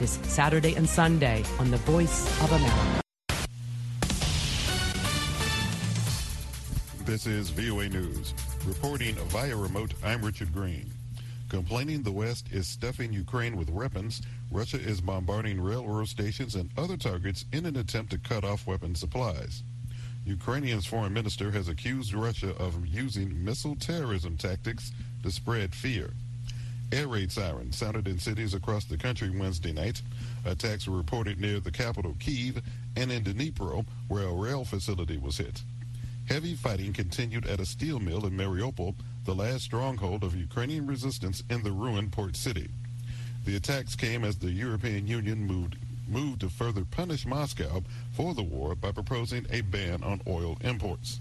This Saturday and Sunday on The Voice of America. This is VOA News. Reporting via remote, I'm Richard Green. Complaining the West is stuffing Ukraine with weapons, Russia is bombarding railroad stations and other targets in an attempt to cut off weapon supplies. Ukrainian's foreign minister has accused Russia of using missile terrorism tactics to spread fear. Air raid sirens sounded in cities across the country Wednesday night. Attacks were reported near the capital, Kyiv, and in Dnipro, where a rail facility was hit. Heavy fighting continued at a steel mill in Mariupol, the last stronghold of Ukrainian resistance in the ruined port city. The attacks came as the European Union moved to further punish Moscow for the war by proposing a ban on oil imports.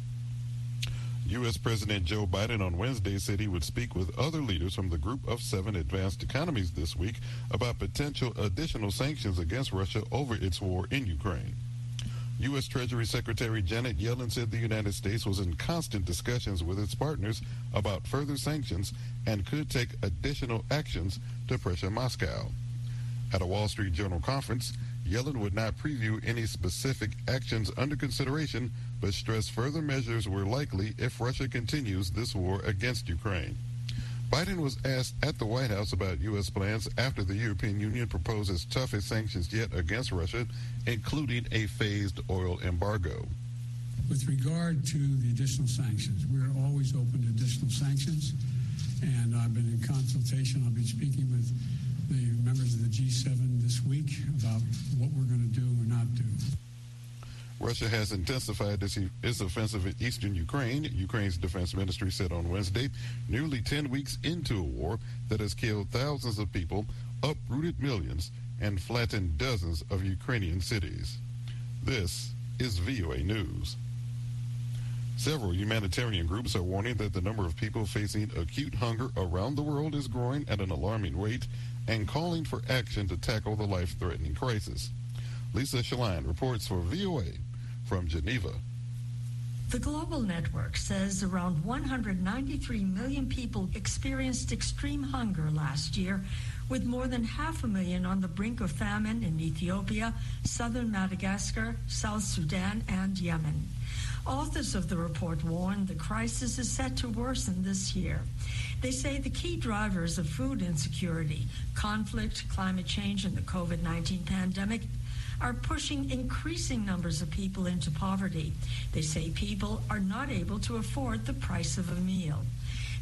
U.S. President Joe Biden on Wednesday said he would speak with other leaders from the Group of 7 advanced economies this week about potential additional sanctions against Russia over its war in Ukraine. U.S. Treasury Secretary Janet Yellen said the United States was in constant discussions with its partners about further sanctions and could take additional actions to pressure Moscow. At a Wall Street Journal conference, Yellen would not preview any specific actions under consideration, but stressed further measures were likely if Russia continues this war against Ukraine. Biden was asked at the White House about U.S. plans after the European Union proposed its toughest sanctions yet against Russia, including a phased oil embargo. With regard to the additional sanctions, we're always open to additional sanctions, and I've been in consultation. I'll be speaking with the members of the G7 this week about what we're going to do or not do. Russia has intensified its offensive in eastern Ukraine, Ukraine's defense ministry said on Wednesday, nearly 10 weeks into a war that has killed thousands of people, uprooted millions, and flattened dozens of Ukrainian cities. This is VOA News. Several humanitarian groups are warning that the number of people facing acute hunger around the world is growing at an alarming rate and calling for action to tackle the life-threatening crisis. Lisa Schlein reports for VOA from Geneva. The global network says around 193 million people experienced extreme hunger last year, with more than 500,000 on the brink of famine in Ethiopia, southern Madagascar, South Sudan, and Yemen. Authors of the report warn the crisis is set to worsen this year. They say the key drivers of food insecurity, conflict, climate change, and the COVID-19 pandemic are pushing increasing numbers of people into poverty. They say people are not able to afford the price of a meal.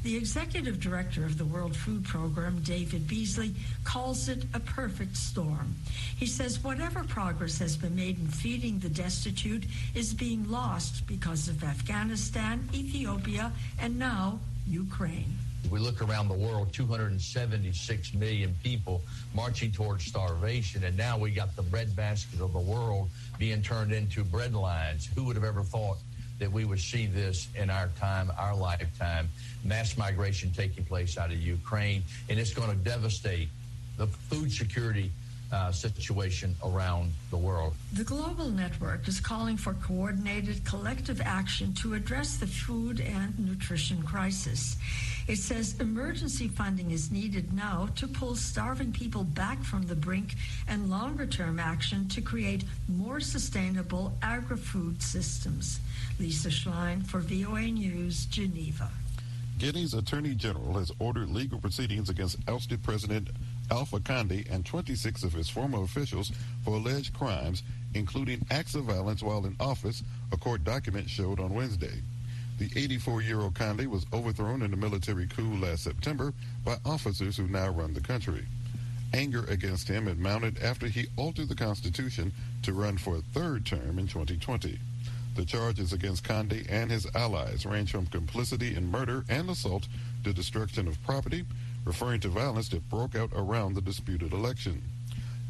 The executive director of the World Food Program, David Beasley, calls it a perfect storm. He says whatever progress has been made in feeding the destitute is being lost because of Afghanistan, Ethiopia, and now Ukraine. We look around the world, 276 million people marching towards starvation, and now we got the breadbasket of the world being turned into bread lines. Who would have ever thought that we would see this in our time, our lifetime, mass migration taking place out of Ukraine, and it's going to devastate the food security situation around the world. The global network is calling for coordinated collective action to address the food and nutrition crisis. It says emergency funding is needed now to pull starving people back from the brink and longer-term action to create more sustainable agri-food systems. Lisa Schlein for VOA News, Geneva. Guinea's Attorney General has ordered legal proceedings against ousted President Alpha Condé and 26 of his former officials for alleged crimes, including acts of violence while in office, a court document showed on Wednesday. The 84-year-old Condé was overthrown in a military coup last September by officers who now run the country. Anger against him had mounted after he altered the Constitution to run for a third term in 2020. The charges against Condé and his allies range from complicity in murder and assault to destruction of property, referring to violence that broke out around the disputed election.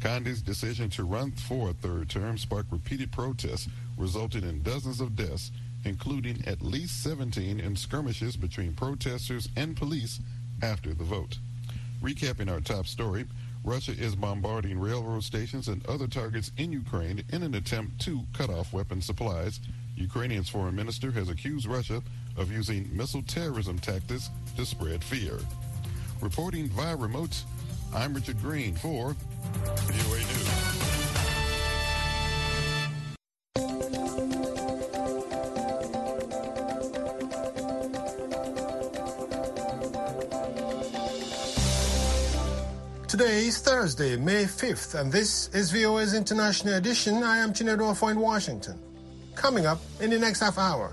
Condé's decision to run for a third term sparked repeated protests, resulting in dozens of deaths, including at least 17 in skirmishes between protesters and police after the vote. Recapping our top story, Russia is bombarding railroad stations and other targets in Ukraine in an attempt to cut off weapon supplies. Ukrainian's foreign minister has accused Russia of using missile terrorism tactics to spread fear. Reporting via remote, I'm Richard Green for VOA. Today is Thursday, May 5th, and this is VOA's International Edition. I am Chinenye Ofoedu in Washington. Coming up in the next half hour,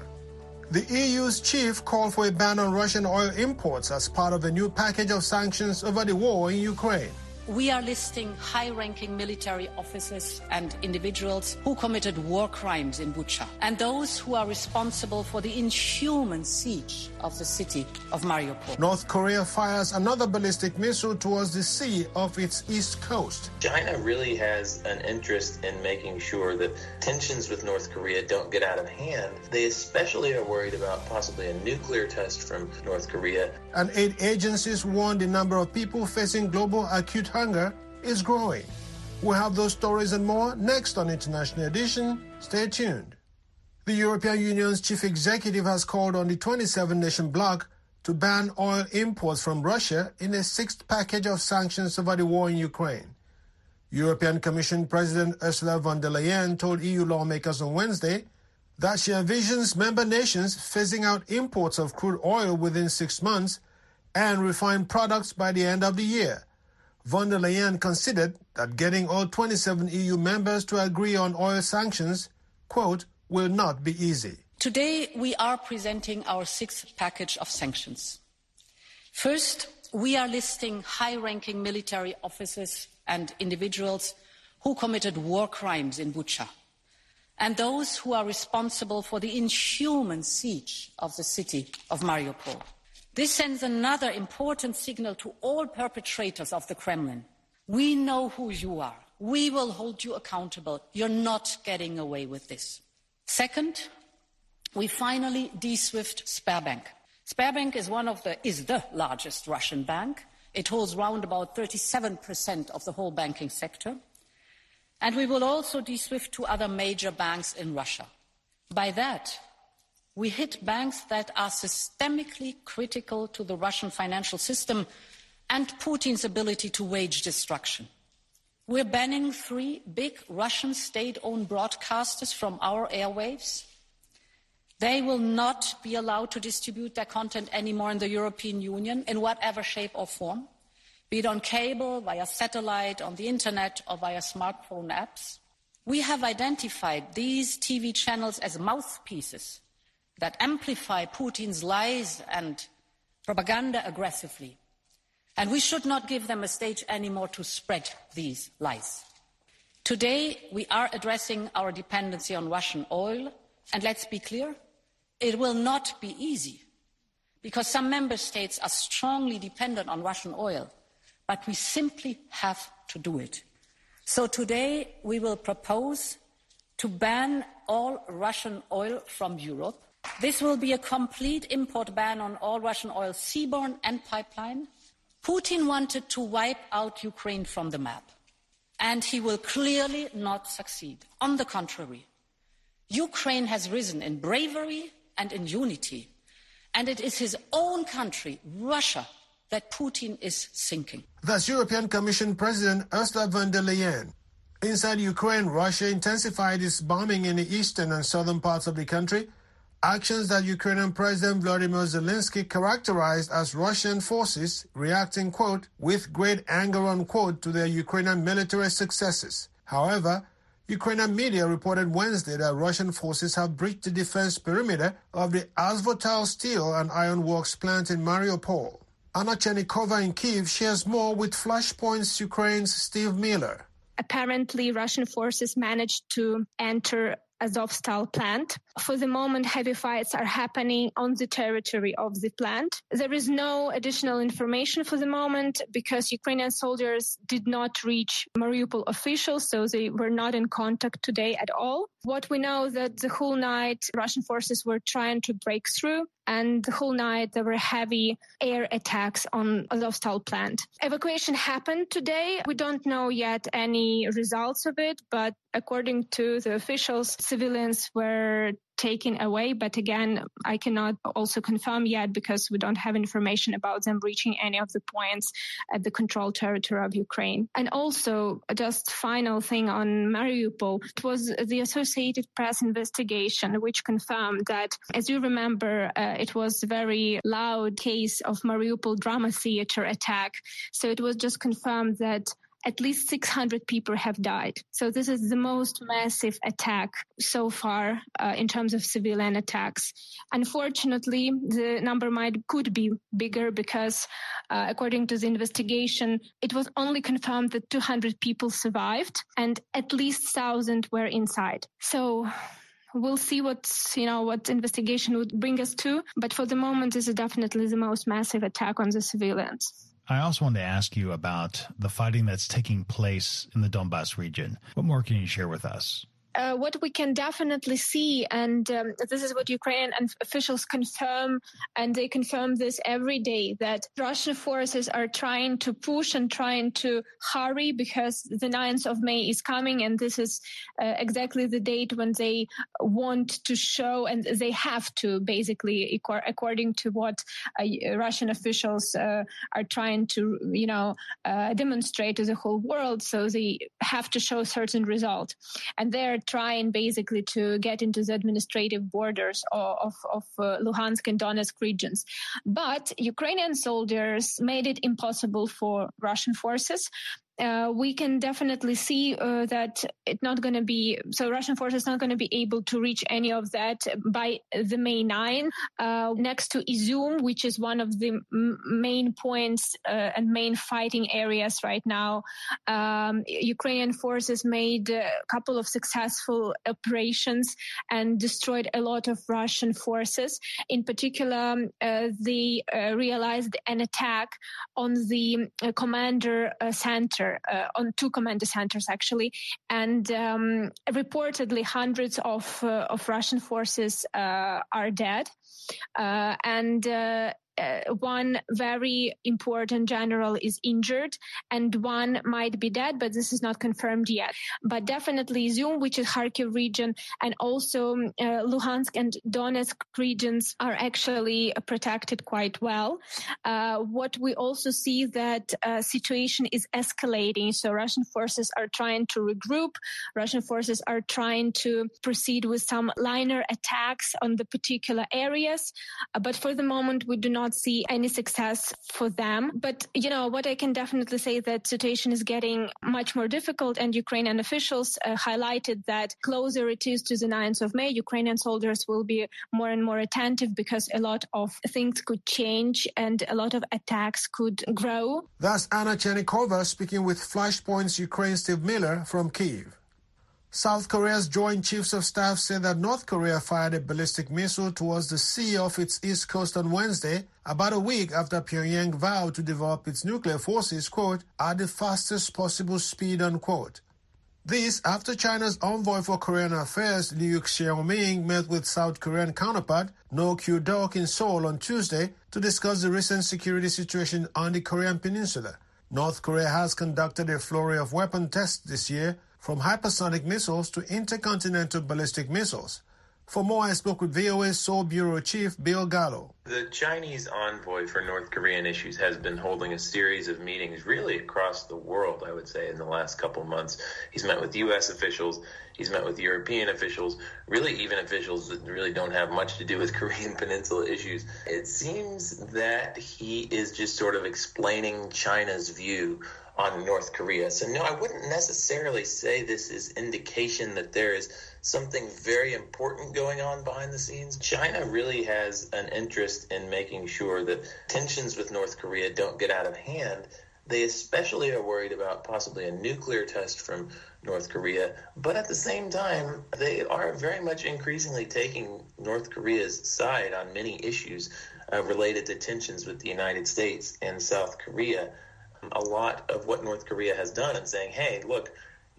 the EU's chief called for a ban on Russian oil imports as part of a new package of sanctions over the war in Ukraine. We are listing high-ranking military officers and individuals who committed war crimes in Bucha and those who are responsible for the inhuman siege of the city of Mariupol. North Korea fires another ballistic missile towards the sea off its east coast. China really has an interest in making sure that tensions with North Korea don't get out of hand. They especially are worried about possibly a nuclear test from North Korea. And aid agencies warn the number of people facing global acute hunger is growing. We'll have those stories and more next on International Edition. Stay tuned. The European Union's chief executive has called on the 27-nation bloc to ban oil imports from Russia in a sixth package of sanctions over the war in Ukraine. European Commission President Ursula von der Leyen told EU lawmakers on Wednesday that she envisions member nations phasing out imports of crude oil within 6 months and refined products by the end of the year. Von der Leyen considered that getting all 27 EU members to agree on oil sanctions, quote, will not be easy. Today, we are presenting our sixth package of sanctions. First, we are listing high-ranking military officers and individuals who committed war crimes in Bucha and those who are responsible for the inhuman siege of the city of Mariupol. This sends another important signal to all perpetrators of the Kremlin. We know who you are. We will hold you accountable. You're not getting away with this. Second, we finally de-swift Sberbank. Sberbank is the largest Russian bank. It holds round about 37% of the whole banking sector. And we will also de-swift two other major banks in Russia. By that, we hit banks that are systemically critical to the Russian financial system and Putin's ability to wage destruction. We're banning 3 big Russian state-owned broadcasters from our airwaves. They will not be allowed to distribute their content anymore in the European Union in whatever shape or form, be it on cable, via satellite, on the internet, or via smartphone apps. We have identified these TV channels as mouthpieces that amplify Putin's lies and propaganda aggressively. And we should not give them a stage anymore to spread these lies. Today, we are addressing our dependency on Russian oil. And let's be clear, it will not be easy, because some member states are strongly dependent on Russian oil. But we simply have to do it. So today, we will propose to ban all Russian oil from Europe. This will be a complete import ban on all Russian oil, seaborne and pipeline. Putin wanted to wipe out Ukraine from the map, and he will clearly not succeed. On the contrary, Ukraine has risen in bravery and in unity, and it is his own country, Russia, that Putin is sinking. That's European Commission President Ursula von der Leyen. Inside Ukraine, Russia intensified its bombing in the eastern and southern parts of the country, actions that Ukrainian President Volodymyr Zelensky characterized as Russian forces reacting, quote, with great anger, unquote, to their Ukrainian military successes. However, Ukrainian media reported Wednesday that Russian forces have breached the defense perimeter of the Azovstal steel and iron works plant in Mariupol. Anna Chernikova in Kyiv shares more with Flashpoint's Ukraine's Steve Miller. Apparently, Russian forces managed to enter Azovstal plant. For the moment, heavy fights are happening on the territory of the plant. There is no additional information for the moment because Ukrainian soldiers did not reach Mariupol officials, so they were not in contact today at all. What we know that the whole night Russian forces were trying to break through, and the whole night there were heavy air attacks on Azovstal plant. Evacuation happened today. We don't know yet any results of it, but according to the officials, civilians were taken away. But again, I cannot also confirm yet because we don't have information about them reaching any of the points at the control territory of Ukraine. And also, just final thing on Mariupol, it was the Associated Press investigation which confirmed that, as you remember, it was a very loud case of Mariupol drama theater attack. So it was just confirmed that at least 600 people have died. So this is the most massive attack so far in terms of civilian attacks. Unfortunately, the number could be bigger because according to the investigation, it was only confirmed that 200 people survived and at least 1,000 were inside. So we'll see what investigation would bring us to. But for the moment, this is definitely the most massive attack on the civilians. I also wanted to ask you about the fighting that's taking place in the Donbass region. What more can you share with us? What we can definitely see, and this is what Ukrainian officials confirm, and they confirm this every day, that Russian forces are trying to push and trying to hurry because the 9th of May is coming, and this is exactly the date when they want to show, and they have to, basically, according to what Russian officials are trying to, demonstrate to the whole world. So they have to show certain result. And they're trying basically to get into the administrative borders of Luhansk and Donetsk regions. But Ukrainian soldiers made it impossible for Russian forces. We can definitely see that it's not going to be, so Russian forces not going to be able to reach any of that by the May 9, next to Izum, which is one of the main points and main fighting areas right now. Ukrainian forces made a couple of successful operations and destroyed a lot of Russian forces. In particular, they realized an attack on the commander center. On two commander centers, actually, and reportedly hundreds of Russian forces are dead. One very important general is injured and one might be dead, but this is not confirmed yet. But definitely Izum, which is Kharkiv region, and also Luhansk and Donetsk regions are actually protected quite well. What we also see that situation is escalating. So Russian forces are trying to regroup. Russian forces are trying to proceed with some liner attacks on the particular areas. But for the moment, we do not see any success for them. But, what I can definitely say that situation is getting much more difficult, and Ukrainian officials highlighted that closer it is to the 9th of May, Ukrainian soldiers will be more and more attentive because a lot of things could change and a lot of attacks could grow. That's Anna Chernikova speaking with Flashpoint's Ukraine's Steve Miller from Kyiv. South Korea's Joint Chiefs of Staff said that North Korea fired a ballistic missile towards the sea off its east coast on Wednesday, about a week after Pyongyang vowed to develop its nuclear forces, quote, at the fastest possible speed, unquote. This after China's envoy for Korean affairs, Liu Xiaoming, met with South Korean counterpart Noh Kyu-Dok in Seoul on Tuesday to discuss the recent security situation on the Korean peninsula. North Korea has conducted a flurry of weapon tests this year, from hypersonic missiles to intercontinental ballistic missiles. For more, I spoke with VOA's Seoul Bureau Chief Bill Gallo. The Chinese envoy for North Korean issues has been holding a series of meetings really across the world, I would say, in the last couple months. He's met with U.S. officials. He's met with European officials, really even officials that really don't have much to do with Korean Peninsula issues. It seems that he is just sort of explaining China's view on North Korea. So no, I wouldn't necessarily say this is indication that there is something very important going on behind the scenes. China really has an interest in making sure that tensions with North Korea don't get out of hand. They especially are worried about possibly a nuclear test from North Korea, but at the same time, they are very much increasingly taking North Korea's side on many issues related to tensions with the United States and South Korea. A lot of what North Korea has done and saying, hey, look,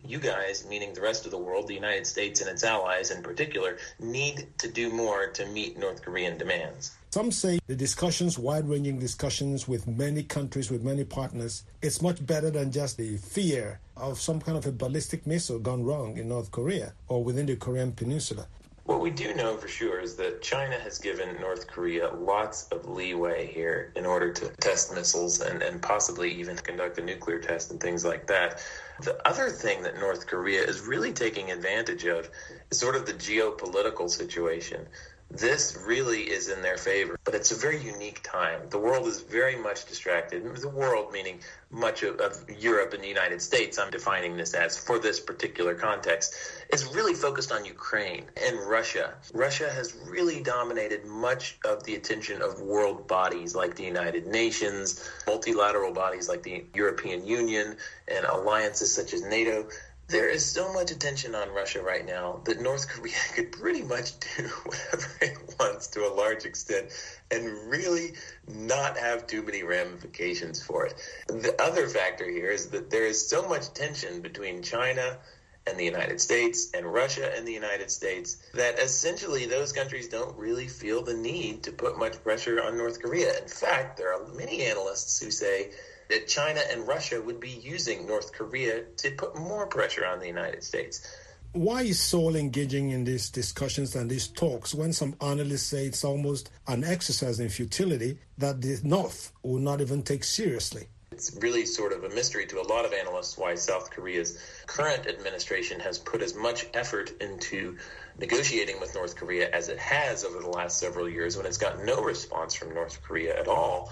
you guys, meaning the rest of the world, the United States and its allies in particular, need to do more to meet North Korean demands. Some say the discussions, wide-ranging discussions with many countries, with many partners, it's much better than just the fear of some kind of a ballistic missile gone wrong in North Korea or within the Korean Peninsula. What we do know for sure is that China has given North Korea lots of leeway here in order to test missiles and possibly even conduct a nuclear test and things like that. The other thing that North Korea is really taking advantage of is sort of the geopolitical situation. This really is in their favor, but it's a very unique time. The world is very much distracted. The world meaning much of Europe and the United States, I'm defining this as, for this particular context, is really focused on Ukraine and Russia. Russia has really dominated much of the attention of world bodies like the United Nations, multilateral bodies like the European Union, and alliances such as NATO. There is so much attention on Russia right now that North Korea could pretty much do whatever it wants to a large extent and really not have too many ramifications for it. The other factor here is that there is so much tension between China and the United States and Russia and the United States that essentially those countries don't really feel the need to put much pressure on North Korea. In fact, there are many analysts who say that China and Russia would be using North Korea to put more pressure on the United States. Why is Seoul engaging in these discussions and these talks when some analysts say it's almost an exercise in futility that the North will not even take seriously? It's really sort of a mystery to a lot of analysts why South Korea's current administration has put as much effort into negotiating with North Korea as it has over the last several years when it's got no response from North Korea at all.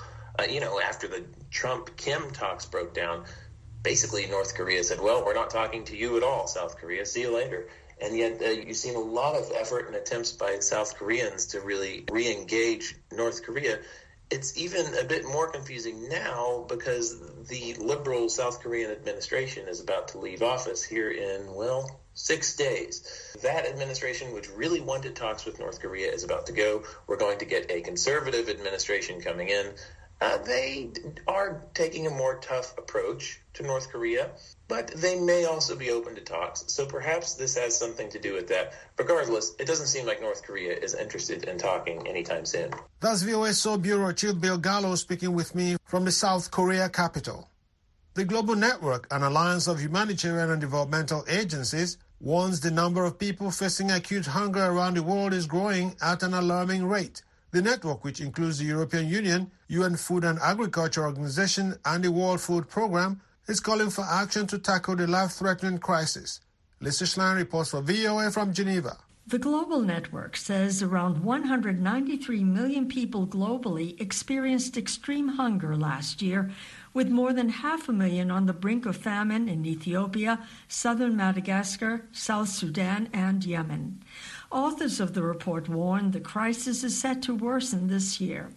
After the Trump-Kim talks broke down, basically North Korea said, well, we're not talking to you at all, South Korea. See you later. And yet you've seen a lot of effort and attempts by South Koreans to really re-engage North Korea. It's even a bit more confusing now because the liberal South Korean administration is about to leave office here in, 6 days. That administration, which really wanted talks with North Korea, is about to go. We're going to get a conservative administration coming in. They are taking a more tough approach to North Korea, but they may also be open to talks. So perhaps this has something to do with that. Regardless, it doesn't seem like North Korea is interested in talking anytime soon. That's VOA Seoul Bureau Chief Bill Gallo speaking with me from the South Korea capital. The Global Network, an alliance of humanitarian and developmental agencies, warns the number of people facing acute hunger around the world is growing at an alarming rate. The network, which includes the European Union, UN Food and Agriculture Organization, and the World Food Programme, is calling for action to tackle the life-threatening crisis. Lisa Schlein reports for VOA from Geneva. The Global Network says around 193 million people globally experienced extreme hunger last year, with more than 500,000 on the brink of famine in Ethiopia, southern Madagascar, South Sudan, and Yemen. Authors of the report warn the crisis is set to worsen this year.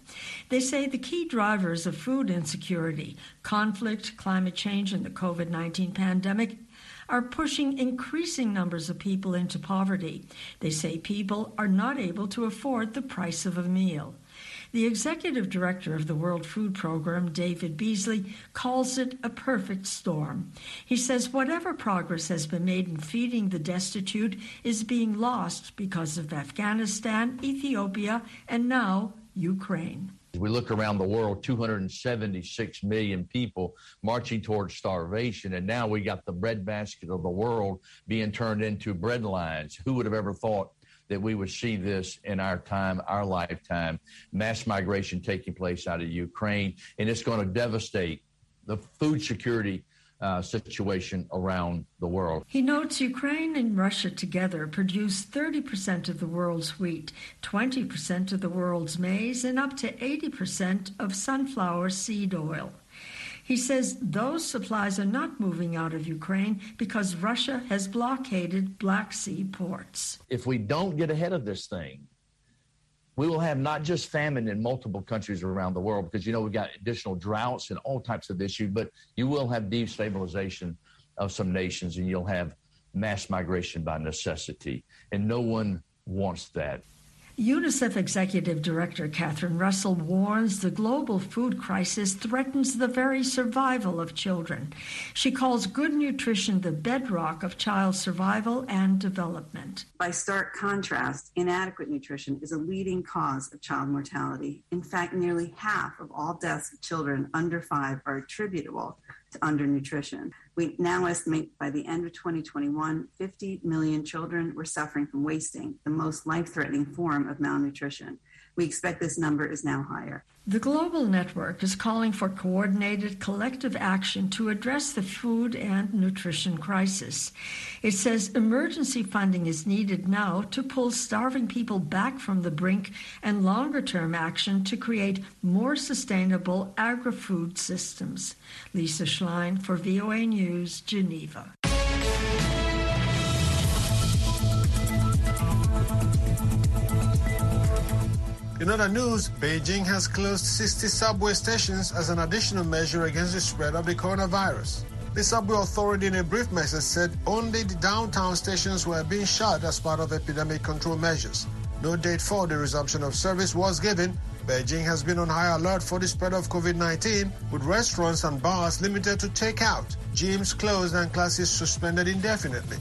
They say the key drivers of food insecurity, conflict, climate change, and the COVID-19 pandemic are pushing increasing numbers of people into poverty. They say people are not able to afford the price of a meal. The executive director of the World Food Programme, David Beasley, calls it a perfect storm. He says whatever progress has been made in feeding the destitute is being lost because of Afghanistan, Ethiopia, and now Ukraine. We look around the world, 276 million people marching towards starvation, and now we got the breadbasket of the world being turned into bread lines. Who would have ever thought that we would see this in our time, our lifetime, mass migration taking place out of Ukraine, and it's going to devastate the food security situation around the world. He notes Ukraine and Russia together produce 30% of the world's wheat, 20% of the world's maize, and up to 80% of sunflower seed oil. He says those supplies are not moving out of Ukraine because Russia has blockaded Black Sea ports. If we don't get ahead of this thing, we will have not just famine in multiple countries around the world because, we've got additional droughts and all types of issues, but you will have destabilization of some nations and you'll have mass migration by necessity. And no one wants that. UNICEF Executive Director Catherine Russell warns the global food crisis threatens the very survival of children. She calls good nutrition the bedrock of child survival and development. By stark contrast, inadequate nutrition is a leading cause of child mortality. In fact, nearly half of all deaths of children under 5 are attributable to undernutrition. We now estimate by the end of 2021, 50 million children were suffering from wasting, the most life-threatening form of malnutrition. We expect this number is now higher. The global network is calling for coordinated collective action to address the food and nutrition crisis. It says emergency funding is needed now to pull starving people back from the brink and longer-term action to create more sustainable agri-food systems. Lisa Schlein for VOA News, Geneva. In other news, Beijing has closed 60 subway stations as an additional measure against the spread of the coronavirus. The subway authority in a brief message said only the downtown stations were being shut as part of epidemic control measures. No date for the resumption of service was given. Beijing has been on high alert for the spread of COVID-19, with restaurants and bars limited to takeout, gyms closed and classes suspended indefinitely.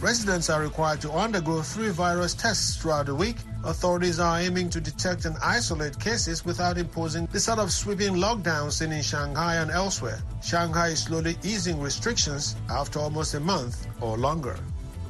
Residents are required to undergo 3 virus tests throughout the week. Authorities are aiming to detect and isolate cases without imposing the sort of sweeping lockdowns seen in Shanghai and elsewhere. Shanghai is slowly easing restrictions after almost a month or longer.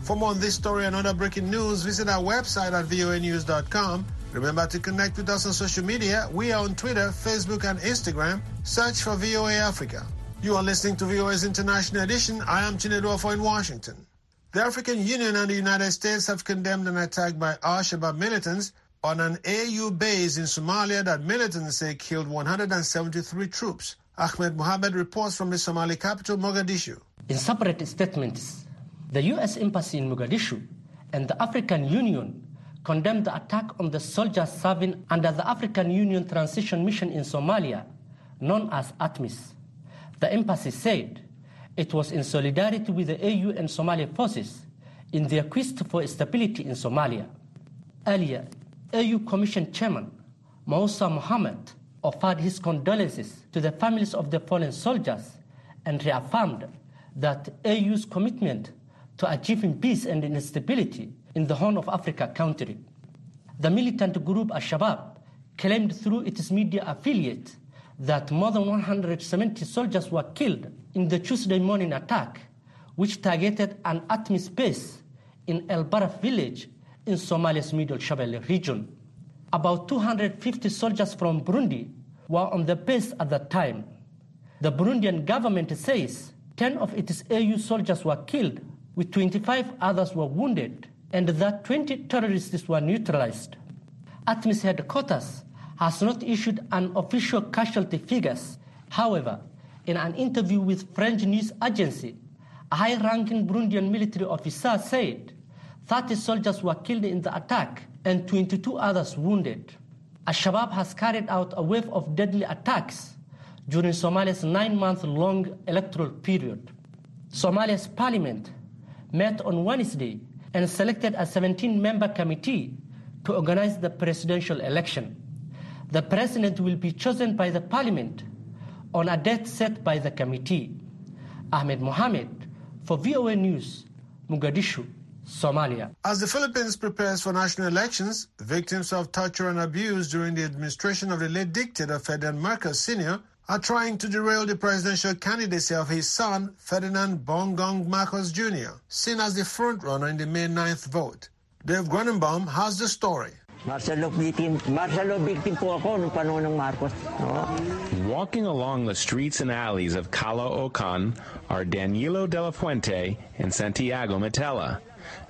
For more on this story and other breaking news, visit our website at voanews.com. Remember to connect with us on social media. We are on Twitter, Facebook, and Instagram. Search for VOA Africa. You are listening to VOA's International Edition. I am Chinenye Ofoedu in Washington. The African Union and the United States have condemned an attack by Al-Shabaab militants on an AU base in Somalia that militants say killed 173 troops. Ahmed Mohamed reports from the Somali capital, Mogadishu. In separate statements, the U.S. Embassy in Mogadishu and the African Union condemned the attack on the soldiers serving under the African Union Transition Mission in Somalia, known as ATMIS. The embassy said it was in solidarity with the AU and Somali forces in their quest for stability in Somalia. Earlier, AU Commission Chairman Moussa Mohamed offered his condolences to the families of the fallen soldiers and reaffirmed that AU's commitment to achieving peace and stability in the Horn of Africa country. The militant group Al-Shabaab claimed through its media affiliate that more than 170 soldiers were killed in the Tuesday morning attack, which targeted an ATMIS base in El Baraf village in Somalia's Middle Shabelle region. About 250 soldiers from Burundi were on the base at that time. The Burundian government says 10 of its AU soldiers were killed, with 25 others were wounded, and that 20 terrorists were neutralized. ATMIS headquarters has not issued an official casualty figures. However, in an interview with French news agency, a high-ranking Burundian military officer said 30 soldiers were killed in the attack and 22 others wounded. Al-Shabaab has carried out a wave of deadly attacks during Somalia's 9-month-long electoral period. Somalia's parliament met on Wednesday and selected a 17-member committee to organize the presidential election. The president will be chosen by the parliament on a date set by the committee. Ahmed Mohamed for VOA News, Mogadishu, Somalia. As the Philippines prepares for national elections, victims of torture and abuse during the administration of the late dictator Ferdinand Marcos Sr. are trying to derail the presidential candidacy of his son, Ferdinand Bongbong Marcos Jr., seen as the frontrunner in the May 9th vote. Dave Gronenbaum has the story. Martial law victim po ako nung panahon ng Marcos. Oh. Walking along the streets and alleys of Caloocan are Danilo De La Fuente and Santiago Matella.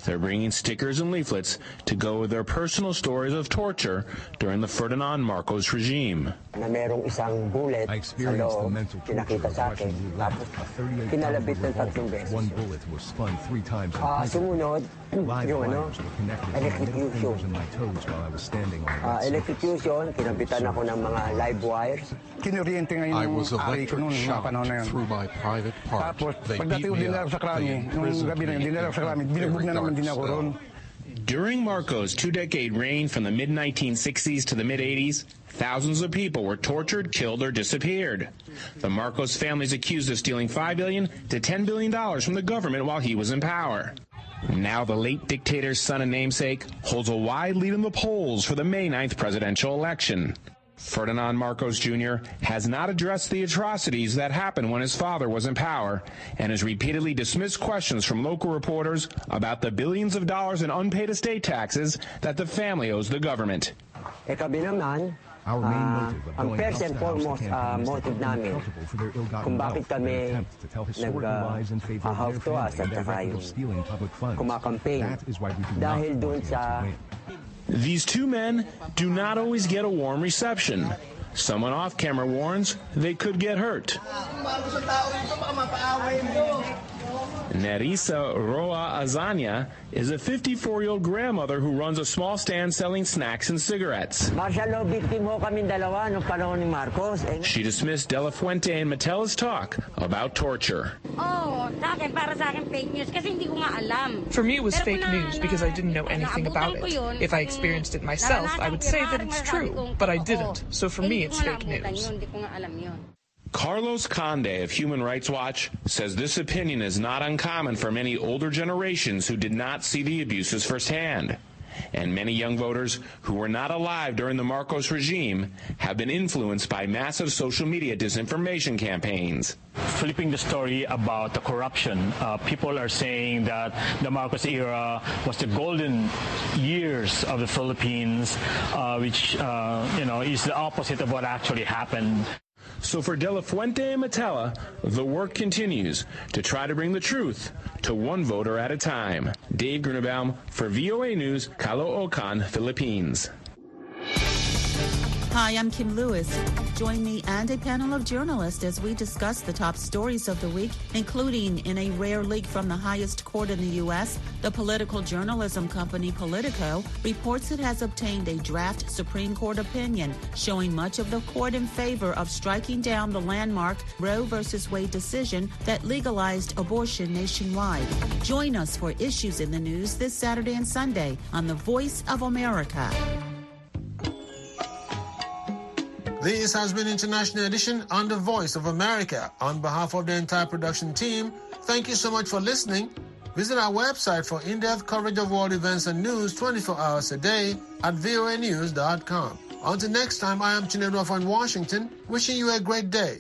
They're bringing stickers and leaflets to go with their personal stories of torture during the Ferdinand Marcos regime. I experienced the mental torture of Russian roulette. One bullet was spun 3 times. Live wires were connected to my middle fingers and my toes while I was standing on the I was electric-shocked through my private part. They beat me up. They imprisoned me. During Marcos' 2-decade reign from the mid-1960s to the mid-80s, thousands of people were tortured, killed, or disappeared. The Marcos family is accused of stealing $5 billion to $10 billion from the government while he was in power. Now the late dictator's son and namesake holds a wide lead in the polls for the May 9th presidential election. Ferdinand Marcos Jr. has not addressed the atrocities that happened when his father was in power and has repeatedly dismissed questions from local reporters about the billions of dollars in unpaid estate taxes that the family owes the government. Our main motive of going first and foremost motive namin kung bakit kami naghahaw sa tahayo, kumakamping dahil doon sa... These two men do not always get a warm reception. Someone off camera warns they could get hurt. Nerissa Roa Azania is a 54-year-old grandmother who runs a small stand selling snacks and cigarettes. She dismissed De La Fuente and Matella's talk about torture. For me, it was fake news because I didn't know anything about it. If I experienced it myself, I would say that it's true, but I didn't. So for me, it's fake news. Carlos Conde of Human Rights Watch says this opinion is not uncommon for many older generations who did not see the abuses firsthand. And many young voters who were not alive during the Marcos regime have been influenced by massive social media disinformation campaigns. Flipping the story about the corruption, people are saying that the Marcos era was the golden years of the Philippines, which is the opposite of what actually happened. So for De La Fuente and Matella, the work continues to try to bring the truth to one voter at a time. Dave Gronenbaum for VOA News, Caloocan, Philippines. Hi, I'm Kim Lewis. Join me and a panel of journalists as we discuss the top stories of the week, including in a rare leak from the highest court in the U.S., the political journalism company Politico reports it has obtained a draft Supreme Court opinion showing much of the court in favor of striking down the landmark Roe versus Wade decision that legalized abortion nationwide. Join us for issues in the news this Saturday and Sunday on The Voice of America. This has been International Edition on The Voice of America. On behalf of the entire production team, thank you so much for listening. Visit our website for in-depth coverage of world events and news 24 hours a day at voanews.com. Until next time, I am Chinenye from Washington, wishing you a great day.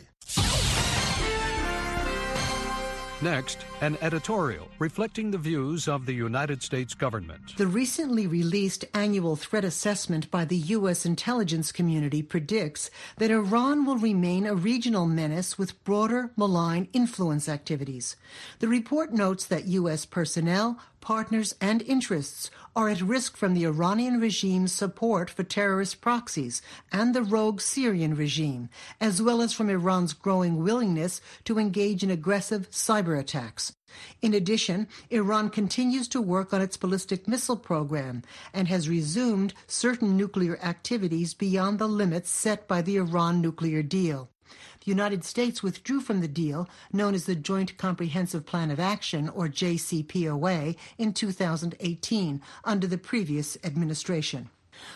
Next, an editorial reflecting the views of the United States government. The recently released annual threat assessment by the U.S. intelligence community predicts that Iran will remain a regional menace with broader malign influence activities. The report notes that U.S. personnel, partners, and interests are at risk from the Iranian regime's support for terrorist proxies and the rogue Syrian regime, as well as from Iran's growing willingness to engage in aggressive cyber attacks. In addition, Iran continues to work on its ballistic missile program and has resumed certain nuclear activities beyond the limits set by the Iran nuclear deal. The United States withdrew from the deal, known as the Joint Comprehensive Plan of Action, or JCPOA, in 2018 under the previous administration.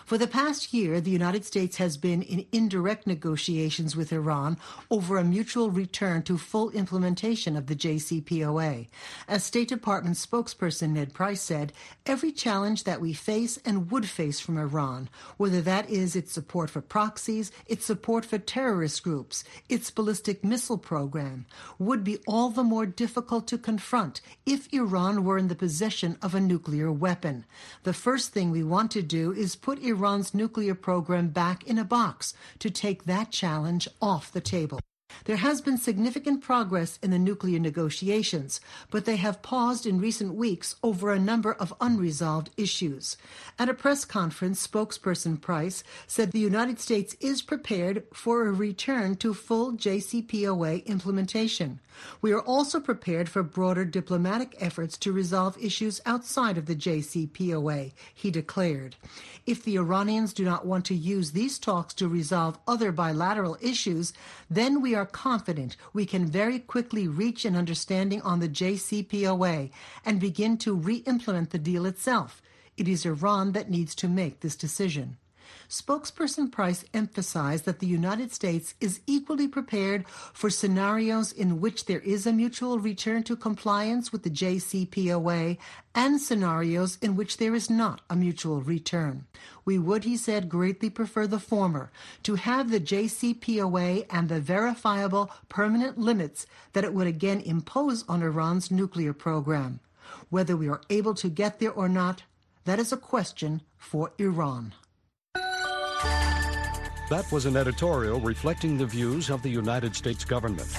For the past year, the United States has been in indirect negotiations with Iran over a mutual return to full implementation of the JCPOA. As State Department spokesperson Ned Price said, every challenge that we face and would face from Iran, whether that is its support for proxies, its support for terrorist groups, its ballistic missile program, would be all the more difficult to confront if Iran were in the possession of a nuclear weapon. The first thing we want to do is put Iran's nuclear program back in a box to take that challenge off the table. There has been significant progress in the nuclear negotiations, but they have paused in recent weeks over a number of unresolved issues. At a press conference, spokesperson Price said the United States is prepared for a return to full JCPOA implementation. We are also prepared for broader diplomatic efforts to resolve issues outside of the JCPOA, he declared. If the Iranians do not want to use these talks to resolve other bilateral issues, then we are confident we can very quickly reach an understanding on the JCPOA and begin to re-implement the deal itself. It is Iran that needs to make this decision. Spokesperson Price emphasized that the United States is equally prepared for scenarios in which there is a mutual return to compliance with the JCPOA and scenarios in which there is not a mutual return. We would, he said, greatly prefer the former, to have the JCPOA and the verifiable permanent limits that it would again impose on Iran's nuclear program. Whether we are able to get there or not, that is a question for Iran. That was an editorial reflecting the views of the United States government.